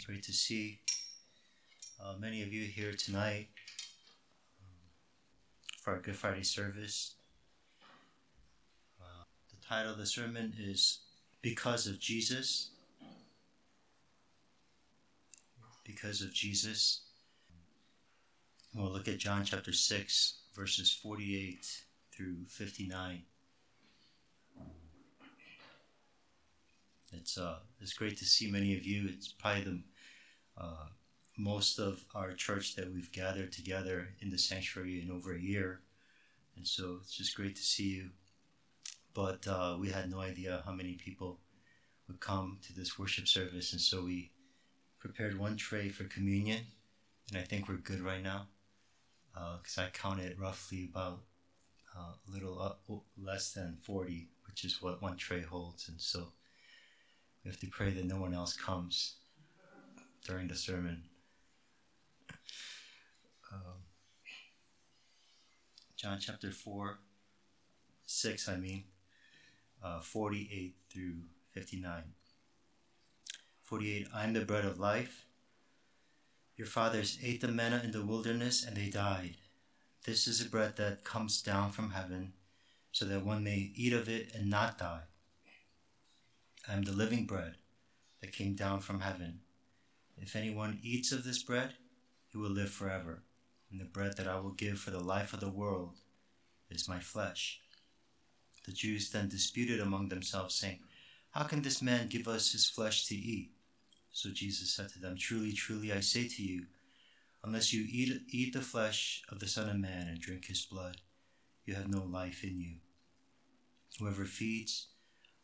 It's great to see many of you here tonight for our Good Friday service. The title of the sermon is Because of Jesus. Because of Jesus. And we'll look at John chapter 6, verses 48 through 59. It's great to see many of you. It's probably the most of our church that we've gathered together in the sanctuary in over a year, and so it's just great to see you. But we had no idea how many people would come to this worship service, and so we prepared one tray for communion, and I think we're good right now because I counted roughly about a little less than 40, which is what one tray holds, and so we have to pray that no one else comes during the sermon. John chapter 6, 48 through 59. 48, I am the bread of life. Your fathers ate the manna in the wilderness and they died. This is a bread that comes down from heaven so that one may eat of it and not die. I am the living bread that came down from heaven. If anyone eats of this bread, he will live forever. And the bread that I will give for the life of the world is my flesh. The Jews then disputed among themselves, saying, How can this man give us his flesh to eat? So Jesus said to them, Truly, truly, I say to you, unless you eat the flesh of the Son of Man and drink his blood, you have no life in you. Whoever feeds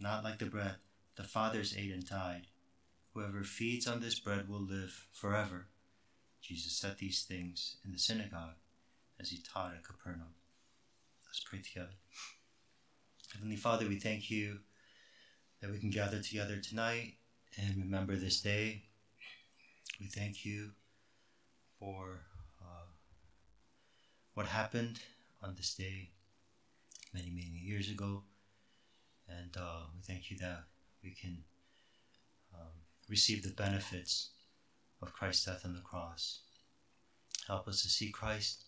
Not like the bread the fathers ate and died. Whoever feeds on this bread will live forever. Jesus said these things in the synagogue as he taught at Capernaum. Let's pray together. Heavenly Father, we thank you that we can gather together tonight and remember this day. We thank you for what happened on this day many, many years ago. And we thank you that we can receive the benefits of Christ's death on the cross. Help us to see Christ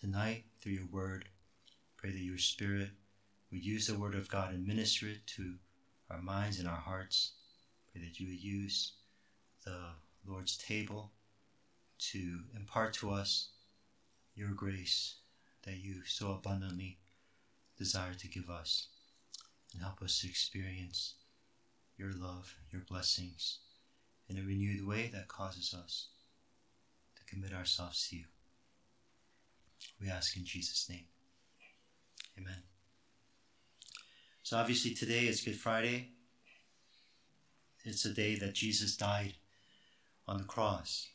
tonight through your word. Pray that your Spirit would use the word of God and minister it to our minds and our hearts. Pray that you would use the Lord's table to impart to us your grace that you so abundantly desire to give us. And help us to experience your love, your blessings, in a renewed way that causes us to commit ourselves to you. We ask in Jesus' name. Amen. So obviously today is Good Friday. It's a day that Jesus died on the cross.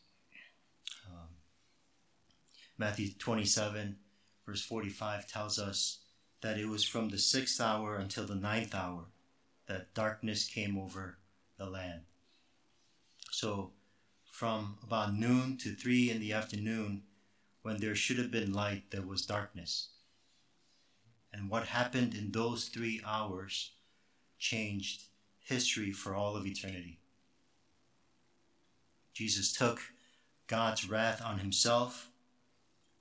Matthew 27, verse 45 tells us that it was from the 6th hour until the 9th hour that darkness came over the land. So from about noon to 3 in the afternoon, when there should have been light, there was darkness. And what happened in those 3 hours changed history for all of eternity. Jesus took God's wrath on himself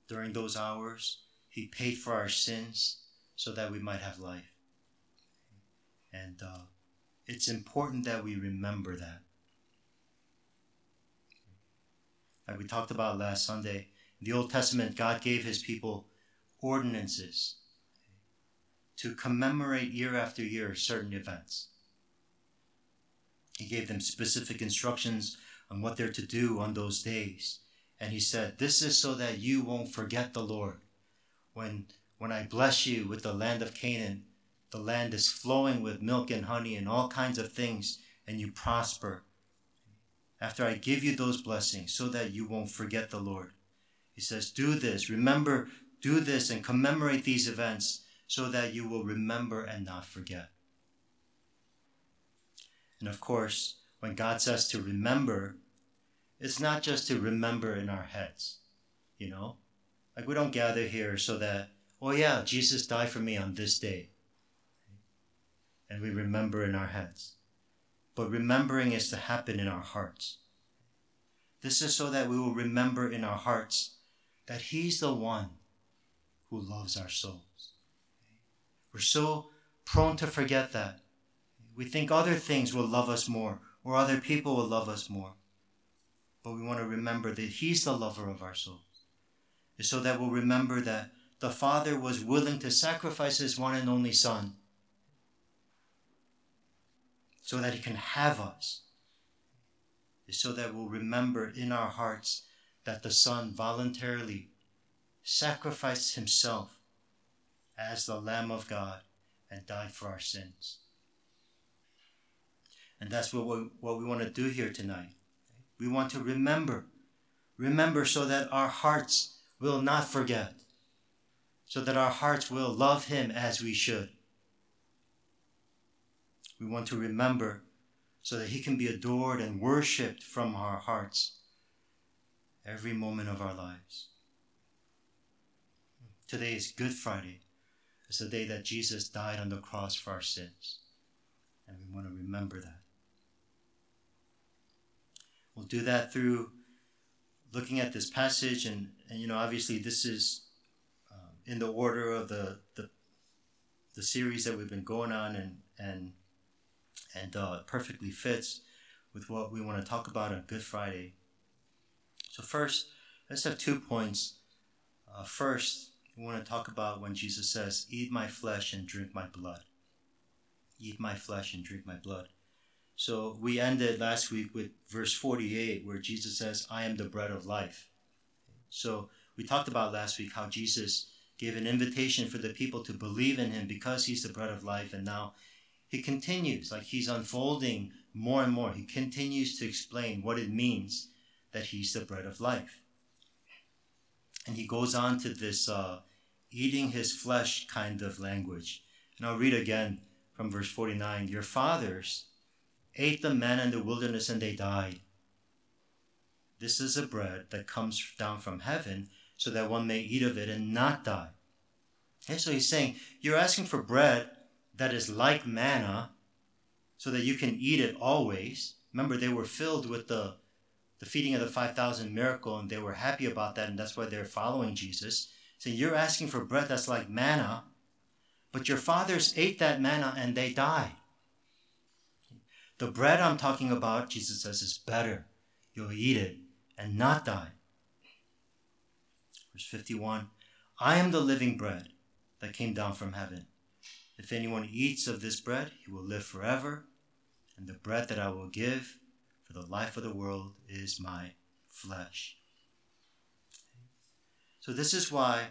during those hours. He paid for our sins so that we might have life. And it's important that we remember that. Like we talked about last Sunday, in the Old Testament, God gave his people ordinances to commemorate year after year certain events. He gave them specific instructions on what they're to do on those days. And he said, this is so that you won't forget the Lord. When I bless you with the land of Canaan, the land is flowing with milk and honey and all kinds of things, and you prosper. after I give you those blessings so that you won't forget the Lord. He says, do this, remember, do this and commemorate these events so that you will remember and not forget. And of course, when God says to remember, it's not just to remember in our heads, you know? Like we don't gather here so that, oh yeah, Jesus died for me on this day. And we remember in our heads. But remembering is to happen in our hearts. This is so that we will remember in our hearts that He's the one who loves our souls. We're so prone to forget that. We think other things will love us more or other people will love us more. But we want to remember that He's the lover of our souls. It's so that we'll remember that the Father was willing to sacrifice His one and only Son so that He can have us. It's so that we'll remember in our hearts that the Son voluntarily sacrificed Himself as the Lamb of God and died for our sins. And that's what we want to do here tonight. We want to remember. Remember so that our hearts will not forget. So that our hearts will love Him as we should. We want to remember so that He can be adored and worshipped from our hearts every moment of our lives. Today is Good Friday. It's the day that Jesus died on the cross for our sins. And we want to remember that. We'll do that through looking at this passage. And you know, obviously this is in the order of the series that we've been going on and perfectly fits with what we want to talk about on Good Friday. So first, let's have 2 points. First, we want to talk about when Jesus says, eat my flesh and drink my blood. Eat my flesh and drink my blood. So we ended last week with verse 48 where Jesus says, I am the bread of life. So we talked about last week how Jesus gave an invitation for the people to believe in Him because He's the bread of life, and now He continues, like He's unfolding more and more. He continues to explain what it means that He's the bread of life. And He goes on to this eating His flesh kind of language. And I'll read again from verse 49. Your fathers ate the manna in the wilderness and they died. This is a bread that comes down from heaven so that one may eat of it and not die. And so He's saying, you're asking for bread that is like manna, so that you can eat it always. Remember, they were filled with the feeding of the 5,000 miracle, and they were happy about that, and that's why they're following Jesus. So you're asking for bread that's like manna, but your fathers ate that manna and they died. The bread I'm talking about, Jesus says, is better. You'll eat it and not die. Verse 51, I am the living bread that came down from heaven. If anyone eats of this bread, he will live forever. And the bread that I will give for the life of the world is my flesh. So this is why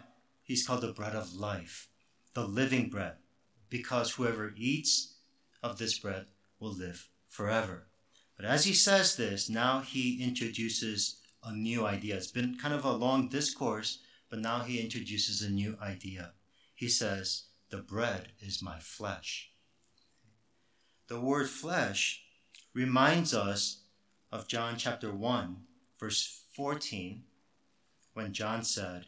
He's called the bread of life, the living bread, because whoever eats of this bread will live forever. But as He says this, now He introduces a new idea. It's been kind of a long discourse, but now He introduces a new idea. He says, the bread is my flesh. The word flesh reminds us of John chapter 1, verse 14, when John said,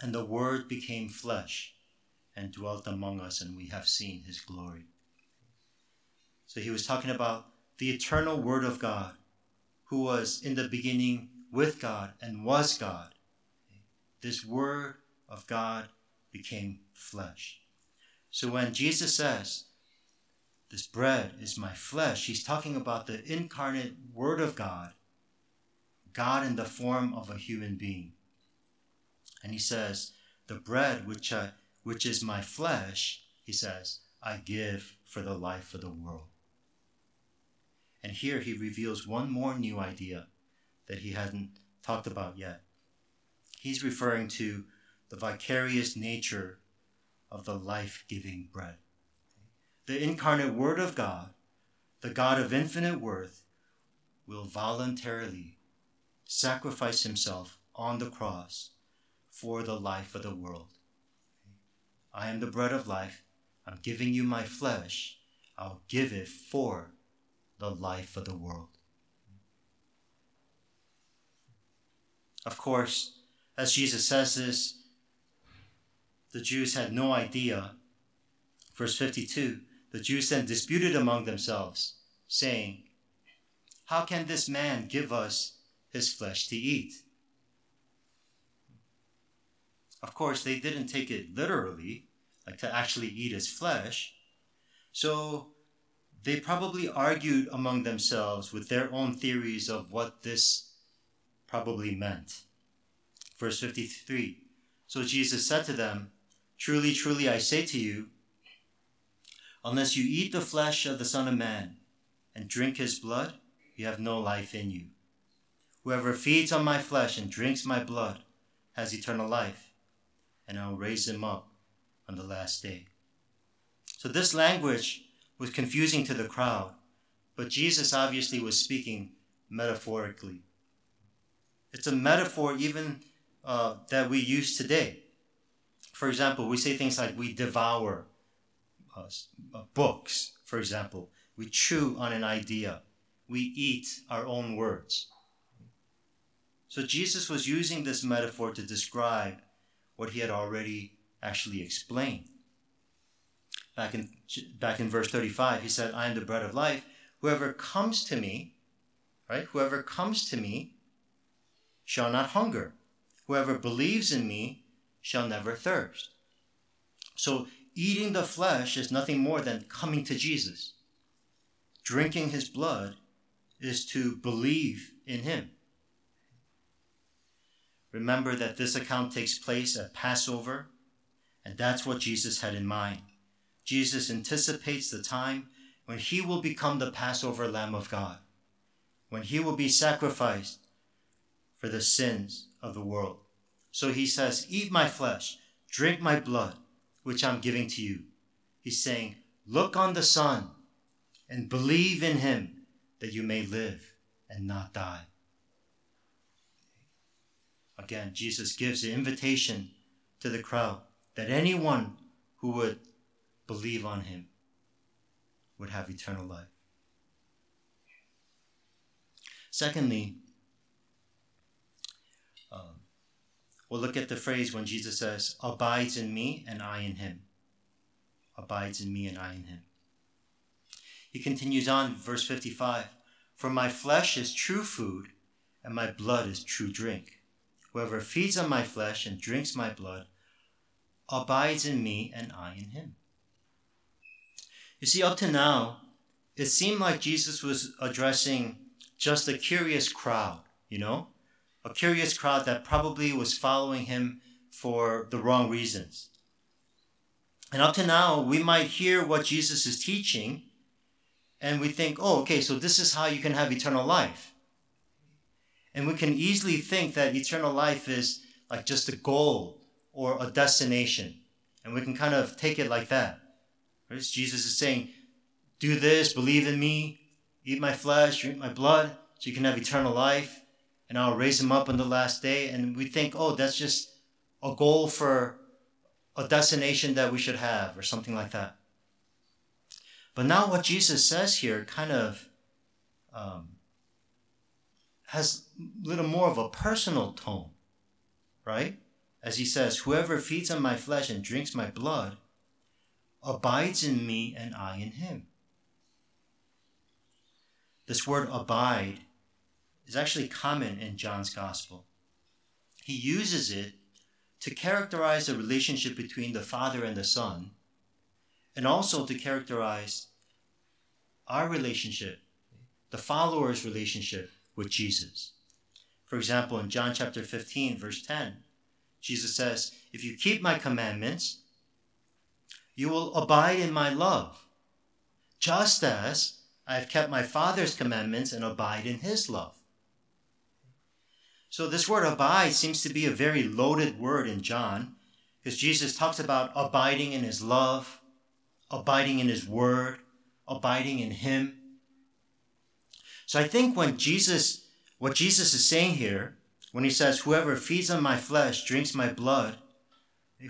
and the Word became flesh and dwelt among us, and we have seen His glory. So he was talking about the eternal Word of God, who was in the beginning with God and was God. This Word of God became flesh. So when Jesus says, this bread is my flesh, He's talking about the incarnate Word of God, God in the form of a human being. And He says, the bread which is my flesh, He says, I give for the life of the world. And here He reveals one more new idea that He hadn't talked about yet. He's referring to the vicarious nature of the life-giving bread. The incarnate Word of God, the God of infinite worth, will voluntarily sacrifice himself on the cross for the life of the world. I am the bread of life. I'm giving you my flesh. I'll give it for the life of the world. Of course, as Jesus says this, the Jews had no idea. Verse 52, the Jews then disputed among themselves, saying, "How can this man give us his flesh to eat?" Of course, they didn't take it literally, like to actually eat his flesh. So they probably argued among themselves with their own theories of what this probably meant. Verse 53, so Jesus said to them, "Truly, truly, I say to you, unless you eat the flesh of the Son of Man and drink his blood, you have no life in you. Whoever feeds on my flesh and drinks my blood has eternal life, and I will raise him up on the last day." So this language was confusing to the crowd, but Jesus obviously was speaking metaphorically. It's a metaphor even that we use today. For example, we say things like we devour books, for example. We chew on an idea. We eat our own words. So Jesus was using this metaphor to describe what he had already actually explained. Back in verse 35, he said, "I am the bread of life. Whoever comes to me," right? "Whoever comes to me shall not hunger. Whoever believes in me shall never thirst." So eating the flesh is nothing more than coming to Jesus. Drinking his blood is to believe in him. Remember that this account takes place at Passover, and that's what Jesus had in mind. Jesus anticipates the time when he will become the Passover Lamb of God, when he will be sacrificed for the sins of the world. So he says, "Eat my flesh, drink my blood, which I'm giving to you." He's saying, look on the Son and believe in him that you may live and not die. Again, Jesus gives the invitation to the crowd that anyone who would believe on him would have eternal life. Secondly, we'll look at the phrase when Jesus says, "abides in me and I in him." Abides in me and I in him. He continues on, verse 55, "For my flesh is true food and my blood is true drink. Whoever feeds on my flesh and drinks my blood abides in me and I in him." You see, up to now, it seemed like Jesus was addressing just a curious crowd, a curious crowd that probably was following him for the wrong reasons. And up to now, we might hear what Jesus is teaching and we think, oh, okay, so this is how you can have eternal life. And we can easily think that eternal life is like just a goal or a destination. And we can kind of take it like that. Right? Jesus is saying, do this, believe in me, eat my flesh, drink my blood, so you can have eternal life. And I'll raise him up on the last day. And we think, oh, that's just a goal for a destination that we should have or something like that. But now what Jesus says here kind of has a little more of a personal tone, right? As he says, "Whoever feeds on my flesh and drinks my blood abides in me and I in him." This word abide is actually common in John's gospel. He uses it to characterize the relationship between the Father and the Son, and also to characterize our relationship, the follower's relationship with Jesus. For example, in John chapter 15, verse 10, Jesus says, "If you keep my commandments, you will abide in my love, just as I have kept my Father's commandments and abide in his love." So this word abide seems to be a very loaded word in John, because Jesus talks about abiding in his love, abiding in his word, abiding in him. So I think what Jesus is saying here, when he says, whoever feeds on my flesh, drinks my blood,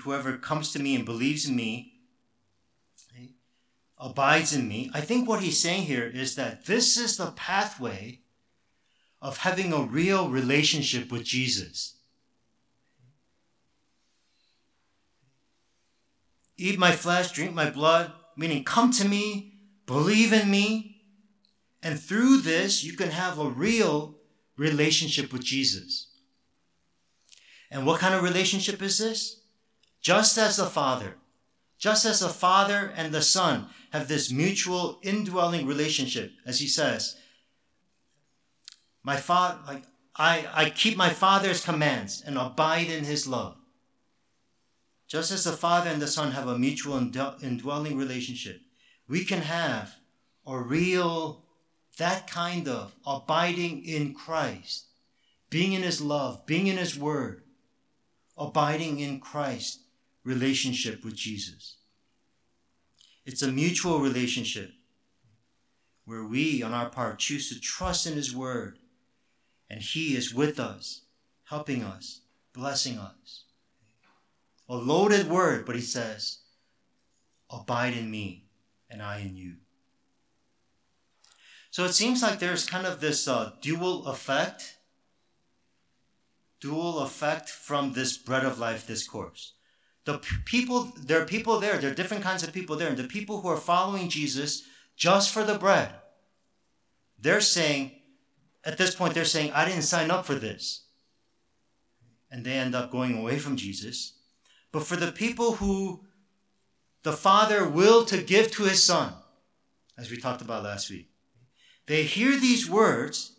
whoever comes to me and believes in me, abides in me, I think what he's saying here is that this is the pathway of having a real relationship with Jesus. Eat my flesh, drink my blood, meaning come to me, believe in me, and through this you can have a real relationship with Jesus. And what kind of relationship is this? Just as the Father and the Son have this mutual indwelling relationship, as he says, I keep my Father's commands and abide in his love. Just as the Father and the Son have a mutual indwelling relationship, we can have a real, that kind of abiding in Christ, being in his love, being in his word, abiding in Christ relationship with Jesus. It's a mutual relationship where we, on our part, choose to trust in his word, and he is with us, helping us, blessing us. A loaded word, but he says, abide in me and I in you. So it seems like there's kind of this dual effect from this Bread of Life discourse. There are people there, there are different kinds of people there, and the people who are following Jesus just for the bread, at this point, they're saying, I didn't sign up for this. And they end up going away from Jesus. But for the people who the Father willed to give to his Son, as we talked about last week, they hear these words,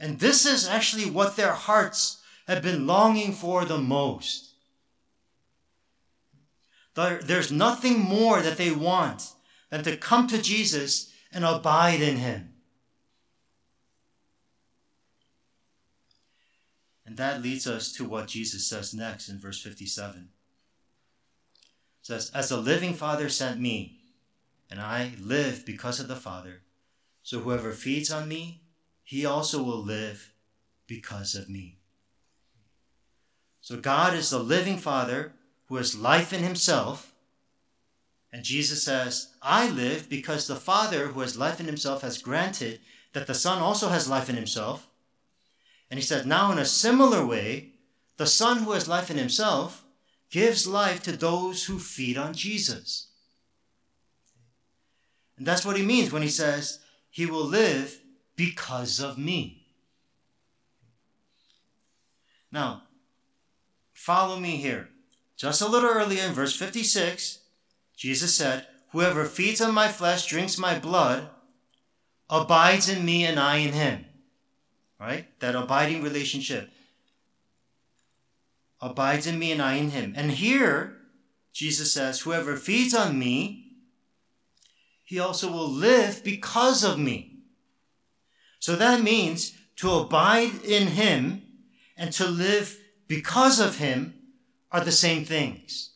and this is actually what their hearts have been longing for the most. There's nothing more that they want than to come to Jesus and abide in him. And that leads us to what Jesus says next in verse 57. It says, as the living Father sent me, and I live because of the Father, so whoever feeds on me, he also will live because of me. So God is the living Father who has life in himself. And Jesus says, I live because the Father who has life in himself has granted that the Son also has life in himself. And he says, now in a similar way, the Son who has life in himself gives life to those who feed on Jesus. And that's what he means when he says, he will live because of me. Now, follow me here. Just a little earlier in verse 56, Jesus said, whoever feeds on my flesh, drinks my blood, abides in me and I in him. Right? That abiding relationship. Abides in me and I in him. And here, Jesus says, whoever feeds on me, he also will live because of me. So that means to abide in him and to live because of him are the same things.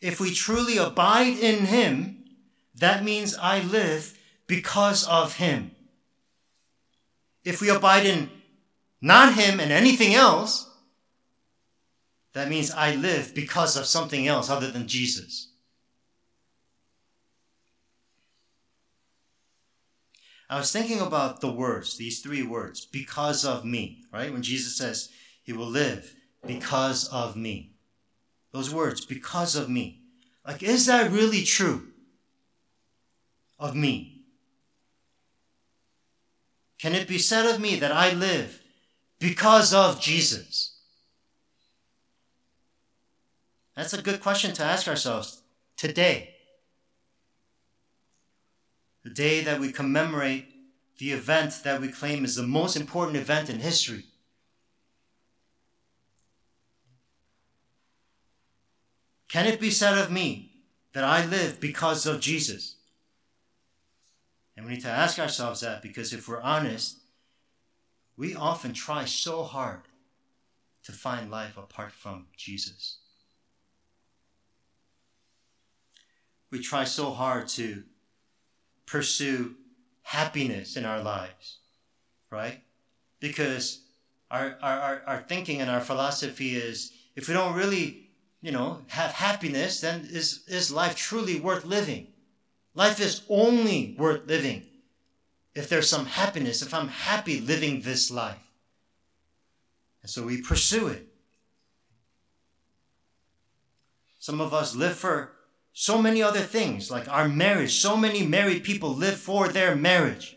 If we truly abide in him, that means I live because of him. If we abide in not him and anything else, that means I live because of something else other than Jesus. I was thinking about the words, these three words, because of me, right? When Jesus says he will live because of me. Those words, because of me. Like, is that really true of me? Can it be said of me that I live because of Jesus? That's a good question to ask ourselves today. The day that we commemorate the event that we claim is the most important event in history. Can it be said of me that I live because of Jesus? And we need to ask ourselves that, because if we're honest, we often try so hard to find life apart from Jesus. We try so hard to pursue happiness in our lives, right? Because our thinking and our philosophy is, if we don't really, have happiness, then is life truly worth living? Life is only worth living if there's some happiness, if I'm happy living this life. And so we pursue it. Some of us live for so many other things, like our marriage. So many married people live for their marriage.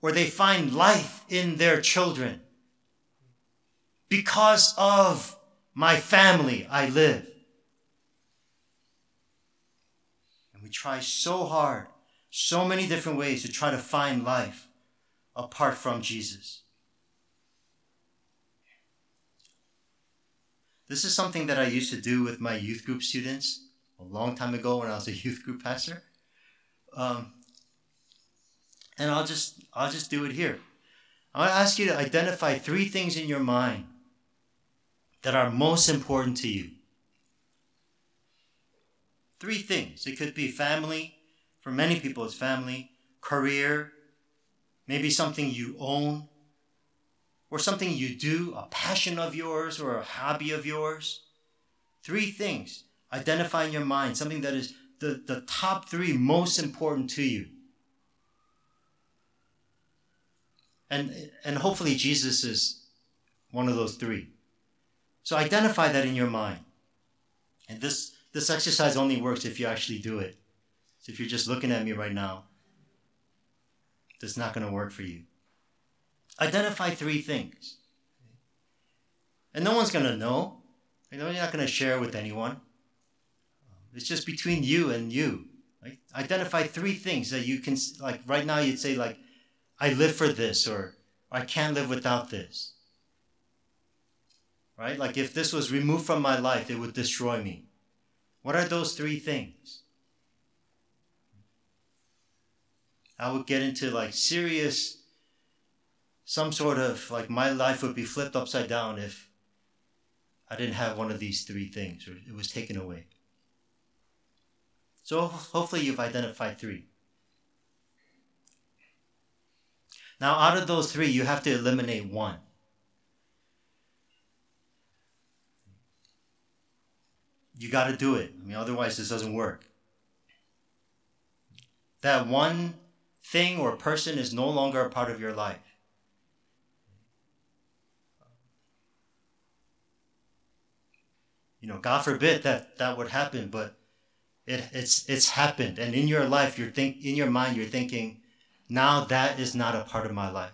Or they find life in their children. Because of my family, I live. And we try so hard, so many different ways to try to find life apart from Jesus. This is something that I used to do with my youth group students a long time ago when I was a youth group pastor. And I'll just do it here. I want to ask you to identify three things in your mind that are most important to you. Three things. It could be family. For many people, it's family, career, maybe something you own, or something you do, a passion of yours or a hobby of yours. Three things. Identify in your mind something that is the top three most important to you. And hopefully Jesus is one of those three. So identify that in your mind. And this exercise only works if you actually do it. So if you're just looking at me right now, that's not going to work for you. Identify three things. And no one's going to know. You're not going to share with anyone. It's just between you and you. Right? Identify three things that you can, like right now you'd say like, I live for this, or I can't live without this. Right? Like if this was removed from my life, it would destroy me. What are those three things? I would get into like serious, some sort of like my life would be flipped upside down if I didn't have one of these three things or it was taken away. So hopefully you've identified three. Now out of those three, you have to eliminate one. You got to do it. Otherwise this doesn't work. That one thing or person is no longer a part of your life. God forbid that would happen, but it's happened. And in your life, you're thinking, now that is not a part of my life.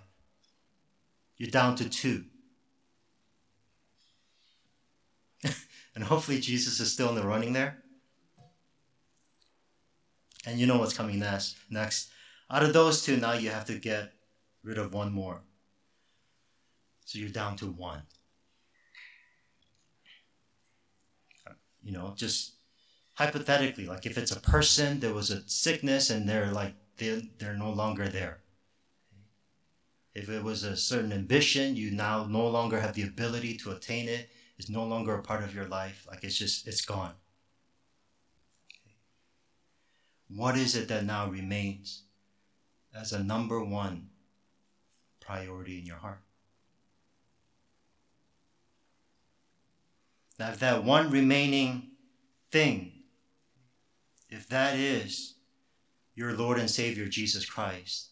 You're down to two. And hopefully Jesus is still in the running there. And you know what's coming next. Out of those two, now you have to get rid of one more. So you're down to one. Just hypothetically, like if it's a person, there was a sickness and they're no longer there. If it was a certain ambition, you now no longer have the ability to attain it. It's no longer a part of your life. Like it's gone. What is it that now remains as a number one priority in your heart? Now, if that one remaining thing, if that is your Lord and Savior, Jesus Christ,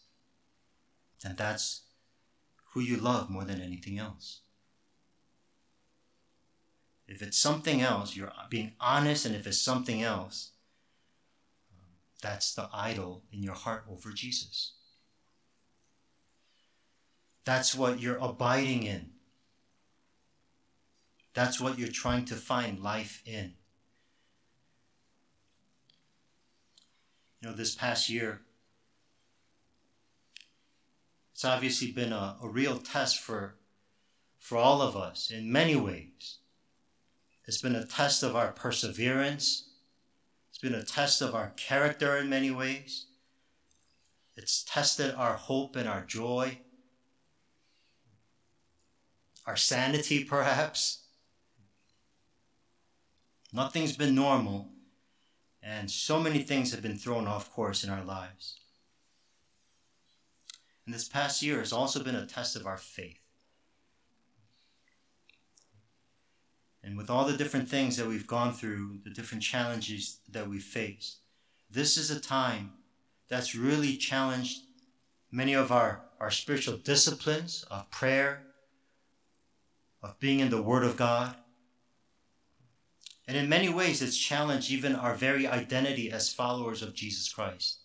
then that's who you love more than anything else. If it's something else, you're being honest, and if it's something else, that's the idol in your heart over Jesus. That's what you're abiding in. That's what you're trying to find life in. This past year, it's obviously been a real test for all of us in many ways. It's been a test of our perseverance. It's been a test of our character in many ways. It's tested our hope and our joy, our sanity perhaps. Nothing's been normal, And so many things have been thrown off course in our lives. And this past year has also been a test of our faith. And with all the different things that we've gone through, the different challenges that we face, this is a time that's really challenged many of our spiritual disciplines of prayer, of being in the Word of God. And in many ways, it's challenged even our very identity as followers of Jesus Christ,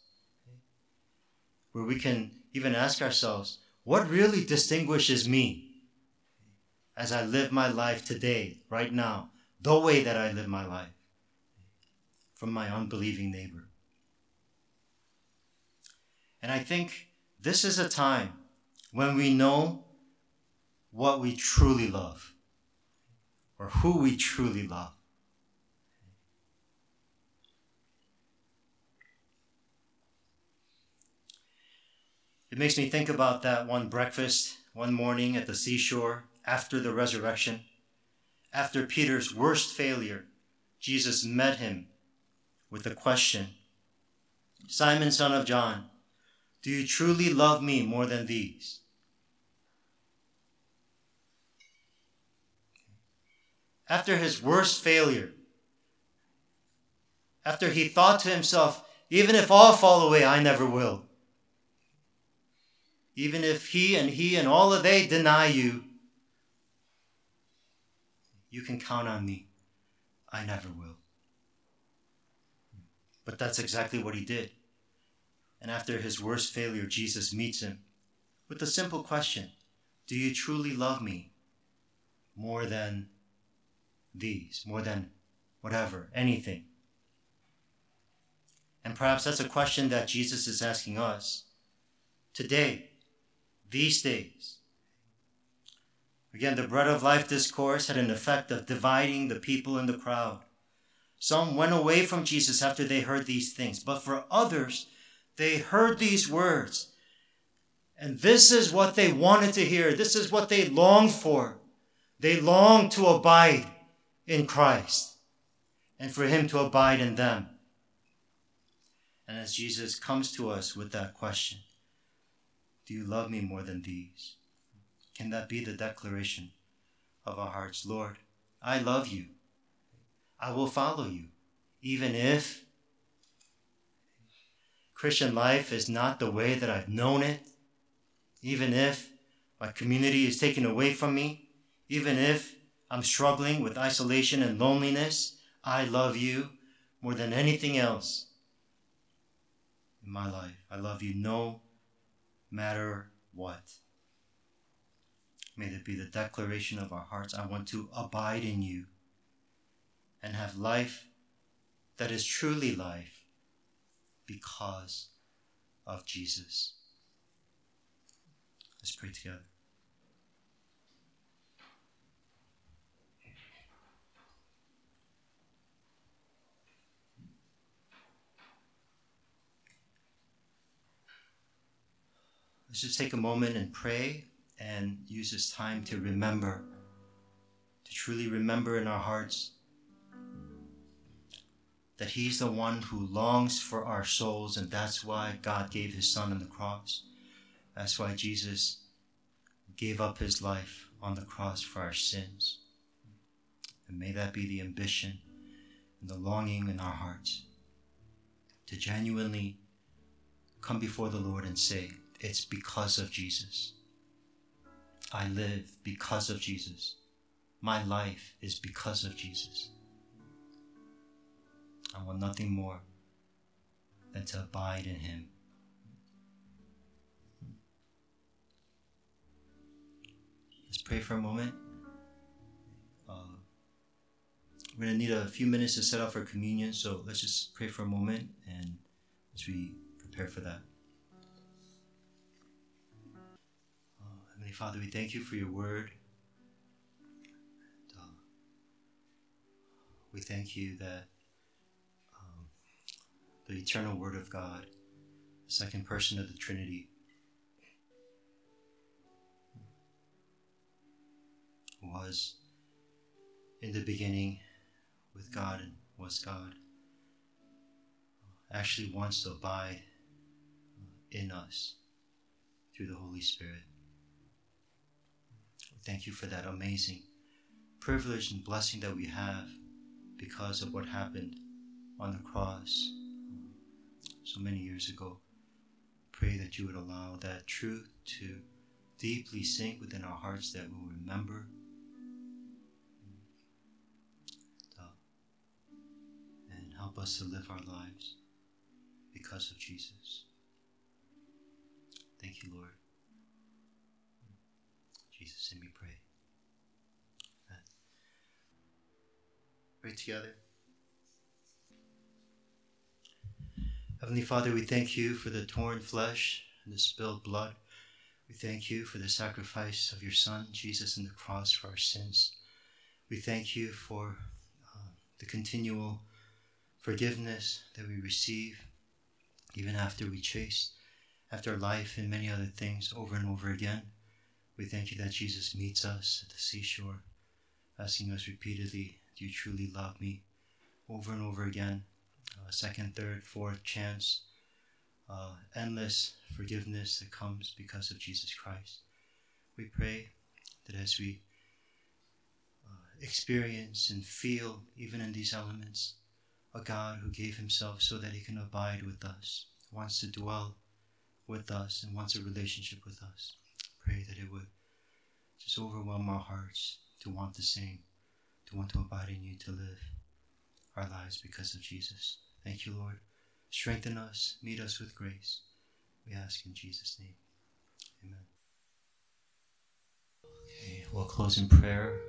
where we can even ask ourselves, what really distinguishes me as I live my life today, right now, the way that I live my life, from my unbelieving neighbor? And I think this is a time when we know what we truly love, or who we truly love. It makes me think about that one breakfast, one morning at the seashore after the resurrection. After Peter's worst failure, Jesus met him with the question, "Simon, son of John, do you truly love me more than these?" After his worst failure, after he thought to himself, even if all fall away, I never will. Even if he and all of they deny you, you can count on me. I never will. But that's exactly what he did. And after his worst failure, Jesus meets him with the simple question, do you truly love me more than these, more than whatever, anything? And perhaps that's a question that Jesus is asking us today, these days. Again, the Bread of Life discourse had an effect of dividing the people in the crowd. Some went away from Jesus after they heard these things, but for others, they heard these words, and this is what they wanted to hear. This is what they longed for. They longed to abide in Christ and for him to abide in them. And as Jesus comes to us with that question, do you love me more than these? Can that be the declaration of our hearts? Lord, I love you. I will follow you. Even if Christian life is not the way that I've known it, even if my community is taken away from me, even if I'm struggling with isolation and loneliness, I love you more than anything else in my life. I love you no matter what. May it be the declaration of our hearts. I want to abide in you and have life that is truly life because of Jesus. Let's pray together. Let's just take a moment and pray, and use this time to remember, to truly remember in our hearts that he's the one who longs for our souls, and that's why God gave his son on the cross. That's why Jesus gave up his life on the cross for our sins. And may that be the ambition and the longing in our hearts to genuinely come before the Lord and say, it's because of Jesus. I live because of Jesus. My life is because of Jesus. I want nothing more than to abide in him. Let's pray for a moment. We're going to need a few minutes to set up for communion, so let's just pray for a moment and as we prepare for that. Father, we thank you for your word. And, we thank you that the eternal word of God, the second person of the Trinity, was in the beginning with God and was God, actually wants to abide in us through the Holy Spirit. Thank you for that amazing privilege and blessing that we have because of what happened on the cross so many years ago. Pray that you would allow that truth to deeply sink within our hearts, that we'll remember and help us to live our lives because of Jesus. Thank you, Lord. Jesus, and we pray. Amen. Pray together. Heavenly Father, we thank you for the torn flesh and the spilled blood. We thank you for the sacrifice of your Son, Jesus, on the cross for our sins. We thank you for the continual forgiveness that we receive even after we chase after life and many other things over and over again. We thank you that Jesus meets us at the seashore, asking us repeatedly, do you truly love me? Over and over again, second, third, fourth chance, endless forgiveness that comes because of Jesus Christ. We pray that as we experience and feel, even in these elements, a God who gave himself so that he can abide with us, wants to dwell with us, and wants a relationship with us. Pray that it would just overwhelm our hearts to want the same, to want to abide in you, to live our lives because of Jesus. Thank you, Lord. Strengthen us, meet us with grace. We ask in Jesus' name. Amen. Okay, we'll close in prayer.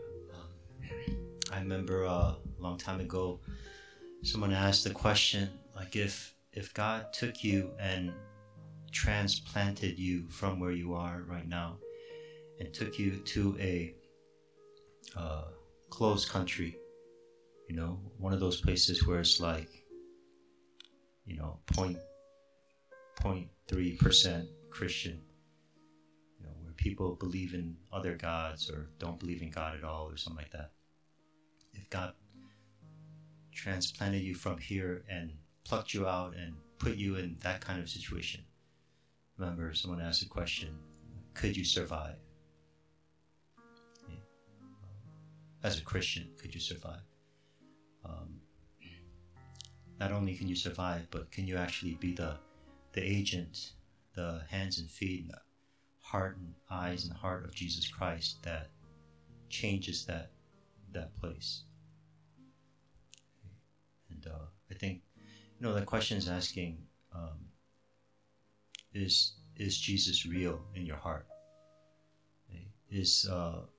I remember a long time ago, someone asked the question, like, if God took you and transplanted you from where you are right now and took you to a closed country, you know, one of those places where it's like, you know, 0.3% Christian, you know, where people believe in other gods or don't believe in God at all or something like that. If God transplanted you from here and plucked you out and put you in that kind of situation, remember, someone asked a question, could you survive? Yeah. As a Christian, could you survive? Not only can you survive, but can you actually be the agent, the hands and feet, and the heart and eyes and heart of Jesus Christ that changes that place? And I think, you know, the question is asking, Is Jesus real in your heart? Is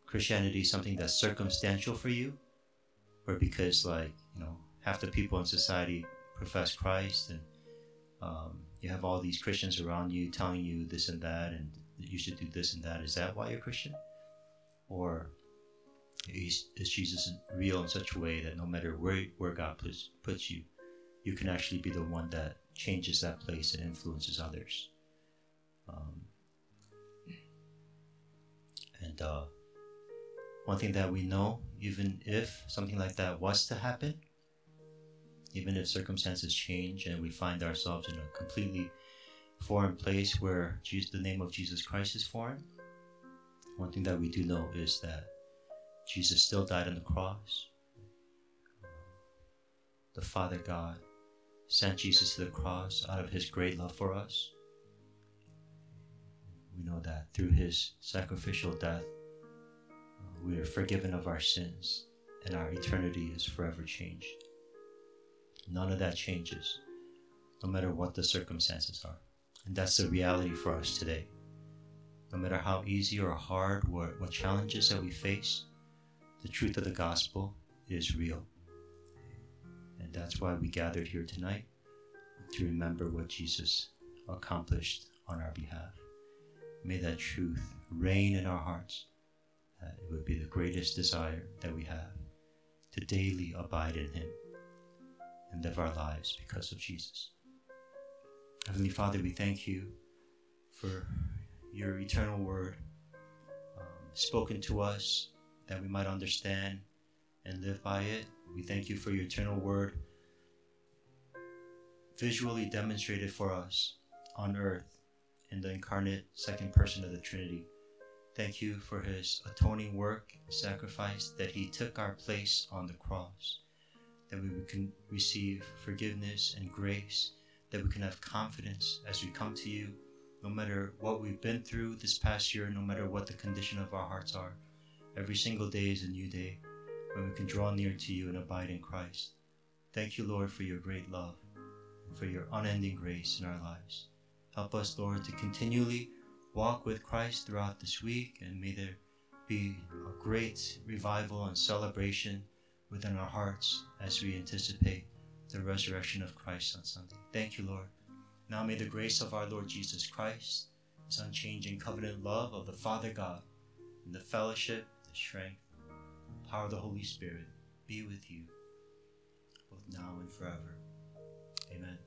Christianity something that's circumstantial for you? Or because, like, you know, half the people in society profess Christ, and you have all these Christians around you telling you this and that, and you should do this and that. Is that why you're Christian? Or is Jesus real in such a way that no matter where God puts you, you can actually be the one that changes that place and influences others? One thing that we know, even if something like that was to happen, even if circumstances change and we find ourselves in a completely foreign place where the name of Jesus Christ is foreign, one thing that we do know is that Jesus still died on the cross. The Father God sent Jesus to the cross out of his great love for us. We know that through his sacrificial death, we are forgiven of our sins and our eternity is forever changed. None of that changes, no matter what the circumstances are. And that's the reality for us today. No matter how easy or hard, what challenges that we face, the truth of the gospel is real. And that's why we gathered here tonight, to remember what Jesus accomplished on our behalf. May that truth reign in our hearts, that it would be the greatest desire that we have to daily abide in him and live our lives because of Jesus. Heavenly Father, we thank you for your eternal word spoken to us, that we might understand and live by it. We thank you for your eternal word visually demonstrated for us on earth in the incarnate second person of the Trinity. Thank you for his atoning work, sacrifice, that he took our place on the cross, that we can receive forgiveness and grace, that we can have confidence as we come to you, no matter what we've been through this past year, no matter what the condition of our hearts are. Every single day is a new day when we can draw near to you and abide in Christ. Thank you, Lord, for your great love and for your unending grace in our lives. Help us, Lord, to continually walk with Christ throughout this week, and may there be a great revival and celebration within our hearts as we anticipate the resurrection of Christ on Sunday. Thank you, Lord. Now may the grace of our Lord Jesus Christ, his unchanging covenant love of the Father God, and the fellowship, the strength, the power of the Holy Spirit be with you, both now and forever. Amen.